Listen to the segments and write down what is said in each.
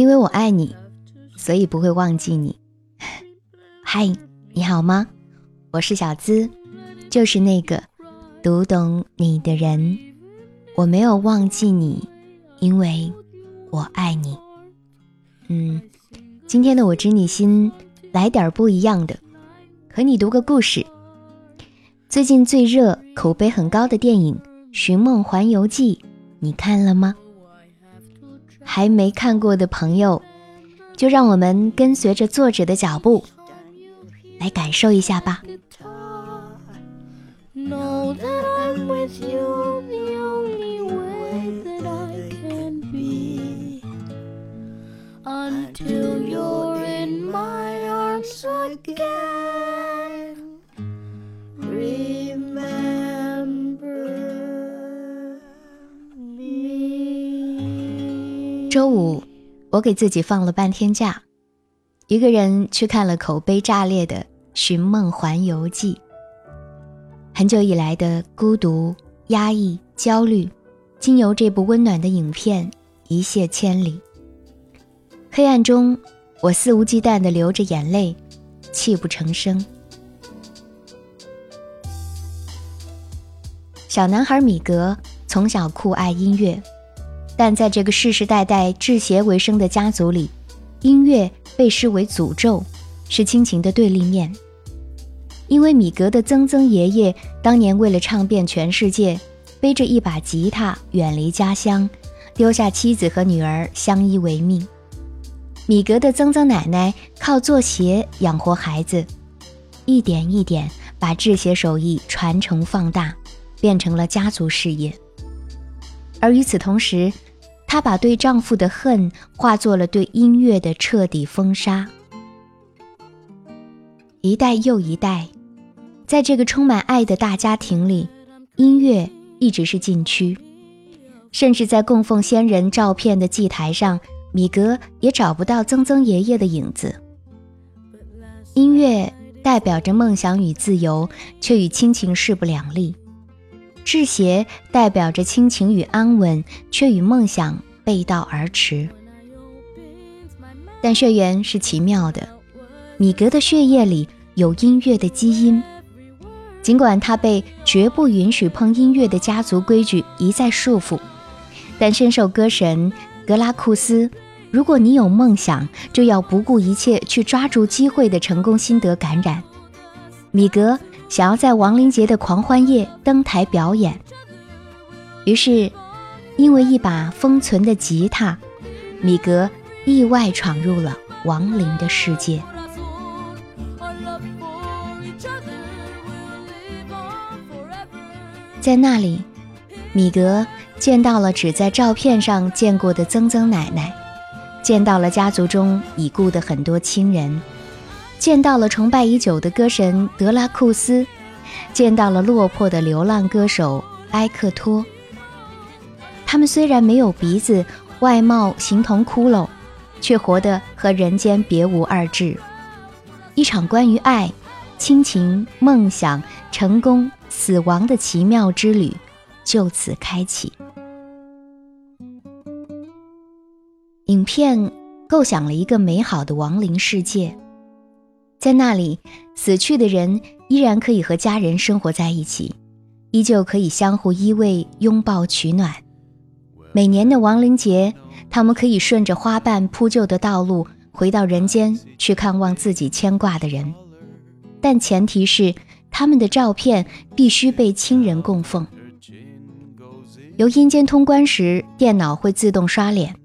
因为我爱你，所以不会忘记你。嗨，你好吗？我是小资，就是那个读懂你的人。我没有忘记你，因为我爱你。今天的我知你心来点不一样的，和你读个故事。最近最热口碑很高的电影《寻梦环游记》，你看了吗？还没看过的朋友，就让我们跟随着作者的脚步来感受一下吧。周五，我给自己放了半天假，一个人去看了口碑炸裂的《寻梦环游记》。很久以来的孤独、压抑、焦虑，经由这部温暖的影片一泻千里。黑暗中，我肆无忌惮地流着眼泪，泣不成声。小男孩米格从小酷爱音乐，但在这个世世代代制邪为生的家族里，音乐被视为诅咒，是亲情的对立面。因为米格的曾曾爷爷当年为了唱遍全世界，背着一把吉他远离家乡，丢下妻子和女儿相依为命。米格的曾曾奶奶靠做鞋养活孩子，一点一点把制鞋手艺传承放大，变成了家族事业。而与此同时，她把对丈夫的恨化作了对音乐的彻底封杀。一代又一代，在这个充满爱的大家庭里，音乐一直是禁区，甚至在供奉先人照片的祭台上，米格也找不到曾曾爷爷的影子。音乐代表着梦想与自由，却与亲情势不两立。制邪代表着亲情与安稳，却与梦想背道而驰。但血缘是奇妙的，米格的血液里有音乐的基因。尽管他被绝不允许碰音乐的家族规矩一再束缚，但深受歌神格拉库斯如果你有梦想就要不顾一切去抓住机会的成功心得感染，米格想要在亡灵节的狂欢夜登台表演。于是因为一把封存的吉他，米格意外闯入了亡灵的世界。在那里，米格见到了只在照片上见过的曾曾奶奶，见到了家族中已故的很多亲人，见到了崇拜已久的歌神德拉库斯，见到了落魄的流浪歌手埃克托。他们虽然没有鼻子，外貌形同骷髅，却活得和人间别无二致。一场关于爱、亲情、梦想、成功、死亡的奇妙之旅就此开启。影片构想了一个美好的亡灵世界，在那里，死去的人依然可以和家人生活在一起，依旧可以相互依偎拥抱取暖。每年的亡灵节，他们可以顺着花瓣铺就的道路回到人间去看望自己牵挂的人，但前提是他们的照片必须被亲人供奉。由阴间通关时，电脑会自动刷脸，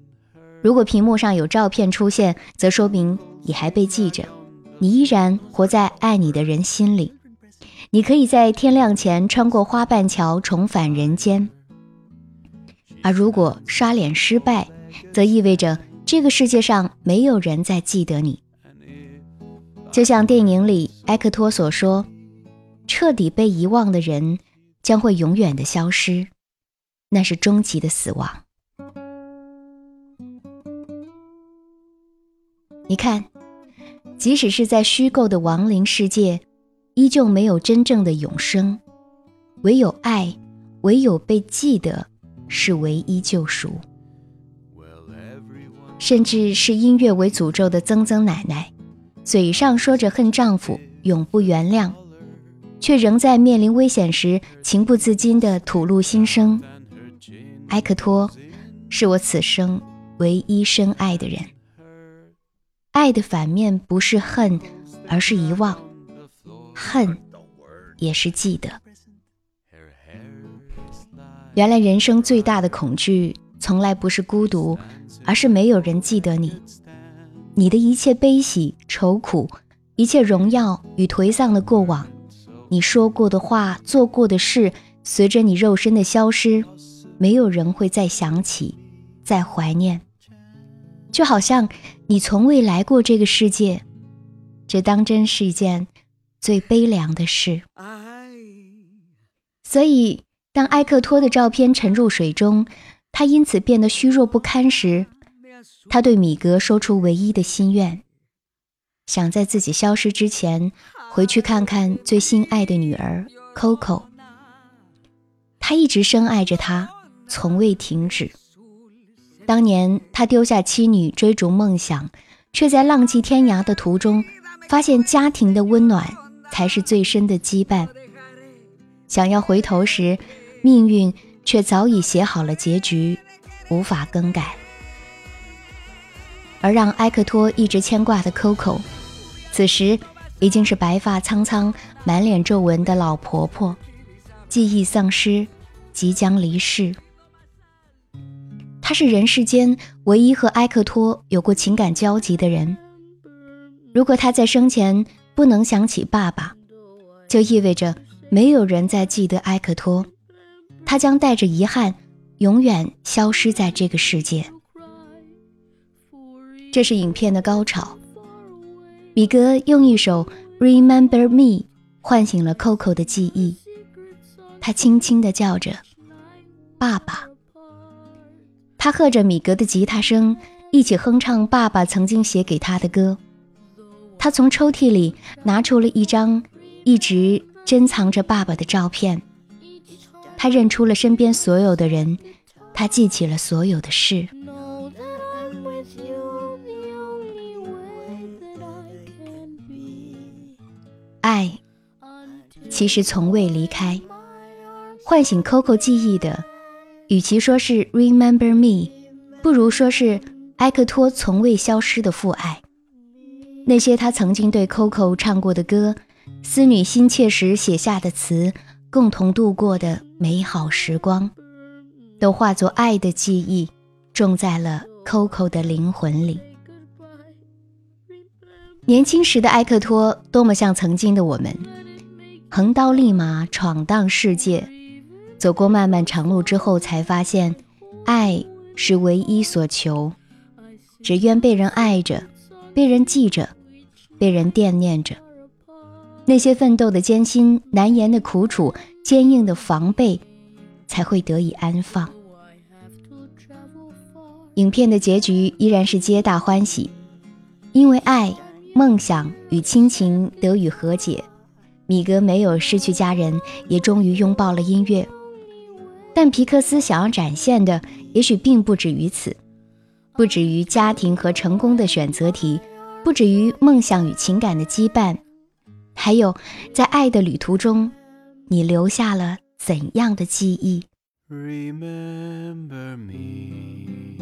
如果屏幕上有照片出现，则说明你还被记着，你依然活在爱你的人心里。你可以在天亮前穿过花瓣桥重返人间。而如果刷脸失败，则意味着这个世界上没有人再记得你。就像电影里埃克托所说，彻底被遗忘的人将会永远的消失，那是终极的死亡。你看，即使是在虚构的亡灵世界，依旧没有真正的永生，唯有爱，唯有被记得，是唯一救赎。甚至是音乐为诅咒的曾曾奶奶，嘴上说着恨丈夫永不原谅，却仍在面临危险时情不自禁地吐露心声。埃克托是我此生唯一深爱的人。爱的反面不是恨，而是遗忘，恨也是记得。原来人生最大的恐惧从来不是孤独，而是没有人记得你。你的一切悲喜愁苦，一切荣耀与颓丧的过往，你说过的话，做过的事，随着你肉身的消失，没有人会再想起，再怀念，就好像你从未来过这个世界。这当真是一件最悲凉的事。所以当埃克托的照片沉入水中，他因此变得虚弱不堪时，他对米格说出唯一的心愿，想在自己消失之前回去看看最心爱的女儿 Coco。 他一直深爱着她，从未停止。当年他丢下妻女追逐梦想，却在浪迹天涯的途中发现家庭的温暖才是最深的羁绊。想要回头时，命运却早已写好了结局，无法更改。而让埃克托一直牵挂的 Coco， 此时已经是白发苍苍、满脸皱纹的老婆婆，记忆丧失，即将离世。她是人世间唯一和埃克托有过情感交集的人。如果她在生前不能想起爸爸，就意味着没有人再记得埃克托，他将带着遗憾永远消失在这个世界。这是影片的高潮，米格用一首 Remember Me 唤醒了 Coco 的记忆，他轻轻地叫着爸爸。他和着米格的吉他声一起哼唱爸爸曾经写给他的歌。他从抽屉里拿出了一张一直珍藏着爸爸的照片，他认出了身边所有的人，他记起了所有的事。爱其实从未离开。唤醒 Coco 记忆的，与其说是 Remember Me， 不如说是埃克托从未消失的父爱。那些他曾经对 Coco 唱过的歌，思女心切时写下的词，共同度过的美好时光，都化作爱的记忆，种在了 Coco 的灵魂里。年轻时的埃克托多么像曾经的我们，横刀立马闯荡世界，走过漫漫长路之后才发现，爱是唯一所求，只愿被人爱着，被人记着，被人惦念着。那些奋斗的艰辛，难言的苦楚，坚硬的防备，才会得以安放。影片的结局依然是皆大欢喜，因为爱、梦想与亲情得以和解，米格没有失去家人，也终于拥抱了音乐。但皮克斯想要展现的，也许并不止于此，不止于家庭和成功的选择题，不止于梦想与情感的羁绊，还有在爱的旅途中你留下了怎样的记忆。 Remember me,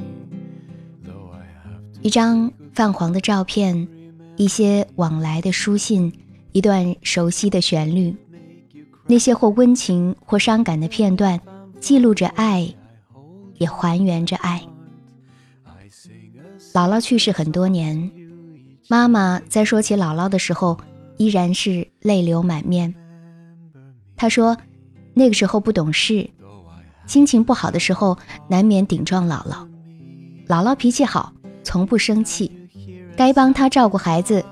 一张泛黄的照片，一些往来的书信，一段熟悉的旋律，那些或温情或伤感的片段，记录着爱，也还原着爱。姥姥去世很多年，妈妈在说起姥姥的时候依然是泪流满面。他说那个时候不懂事，心情不好的时候难免顶撞姥姥，姥姥脾气好，从不生气，该帮他照顾孩子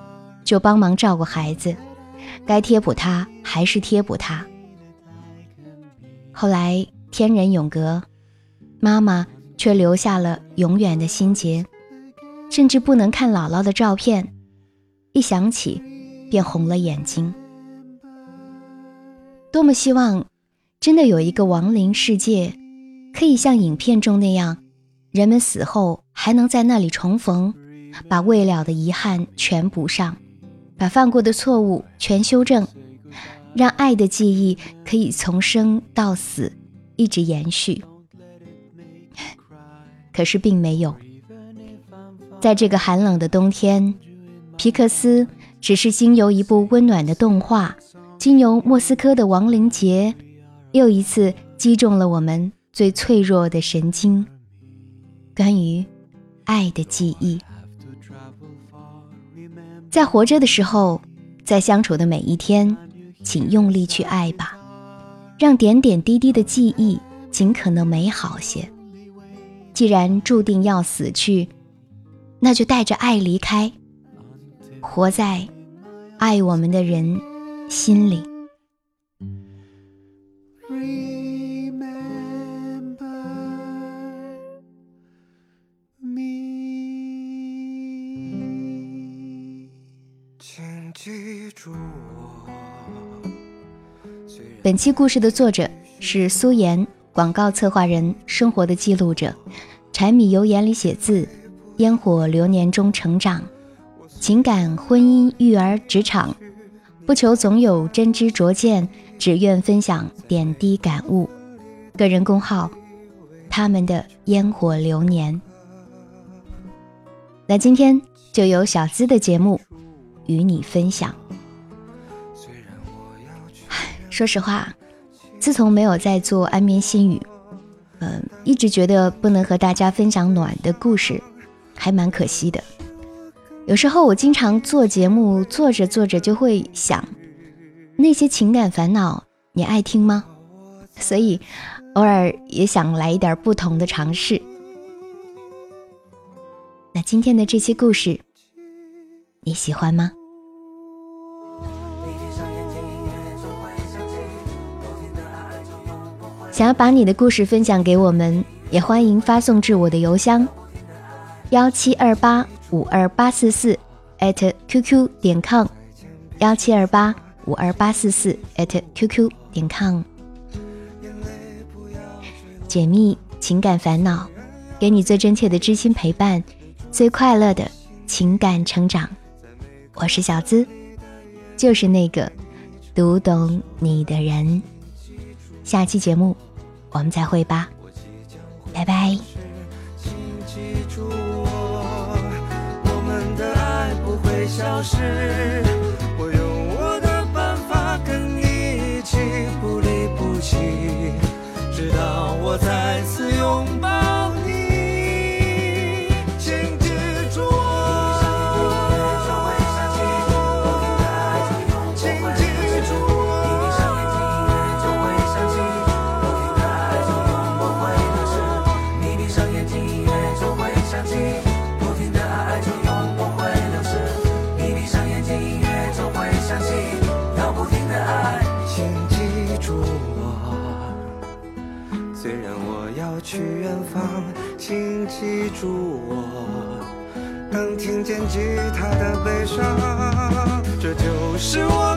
就帮忙照顾孩子，该贴补他还是贴补他。后来天人永隔，妈妈却留下了永远的心结，甚至不能看姥姥的照片，一想起便红了眼睛。多么希望真的有一个亡灵世界，可以像影片中那样人们死后还能在那里重逢，把未了的遗憾全补上，把犯过的错误全修正，让爱的记忆可以从生到死一直延续。可是并没有。在这个寒冷的冬天，皮克斯只是经由一部温暖的动画，经由莫斯科的亡灵节，又一次击中了我们最脆弱的神经，关于爱的记忆。在活着的时候，在相处的每一天，请用力去爱吧，让点点滴滴的记忆尽可能美好些。既然注定要死去，那就带着爱离开，活在爱我们的人心里。本期故事的作者是苏妍，广告策划人，生活的记录者，柴米油盐里写字，烟火流年中成长，情感、婚姻、育儿、职场，不求总有真知灼见，只愿分享点滴感悟。个人公号他们的烟火流年。那今天就由小资的节目与你分享。说实话，自从没有在做安眠心语，一直觉得不能和大家分享暖的故事还蛮可惜的。有时候我经常做节目，做着做着就会想，那些情感烦恼你爱听吗？所以偶尔也想来一点不同的尝试。那今天的这期故事你喜欢吗？想要把你的故事分享给我们，也欢迎发送至我的邮箱1728-52844@qq.com 1728-52844@qq.com， 解密情感烦恼，给你最真切的知心陪伴，最快乐的情感成长。我是小资，就是那个读懂你的人。下期节目我们再会吧，拜拜。请记住我们的爱不会消失，我用我的办法跟你一起不离不弃，直到我再次拥抱你。虽然我要去远方，请记住我能听见吉他的悲伤，这就是我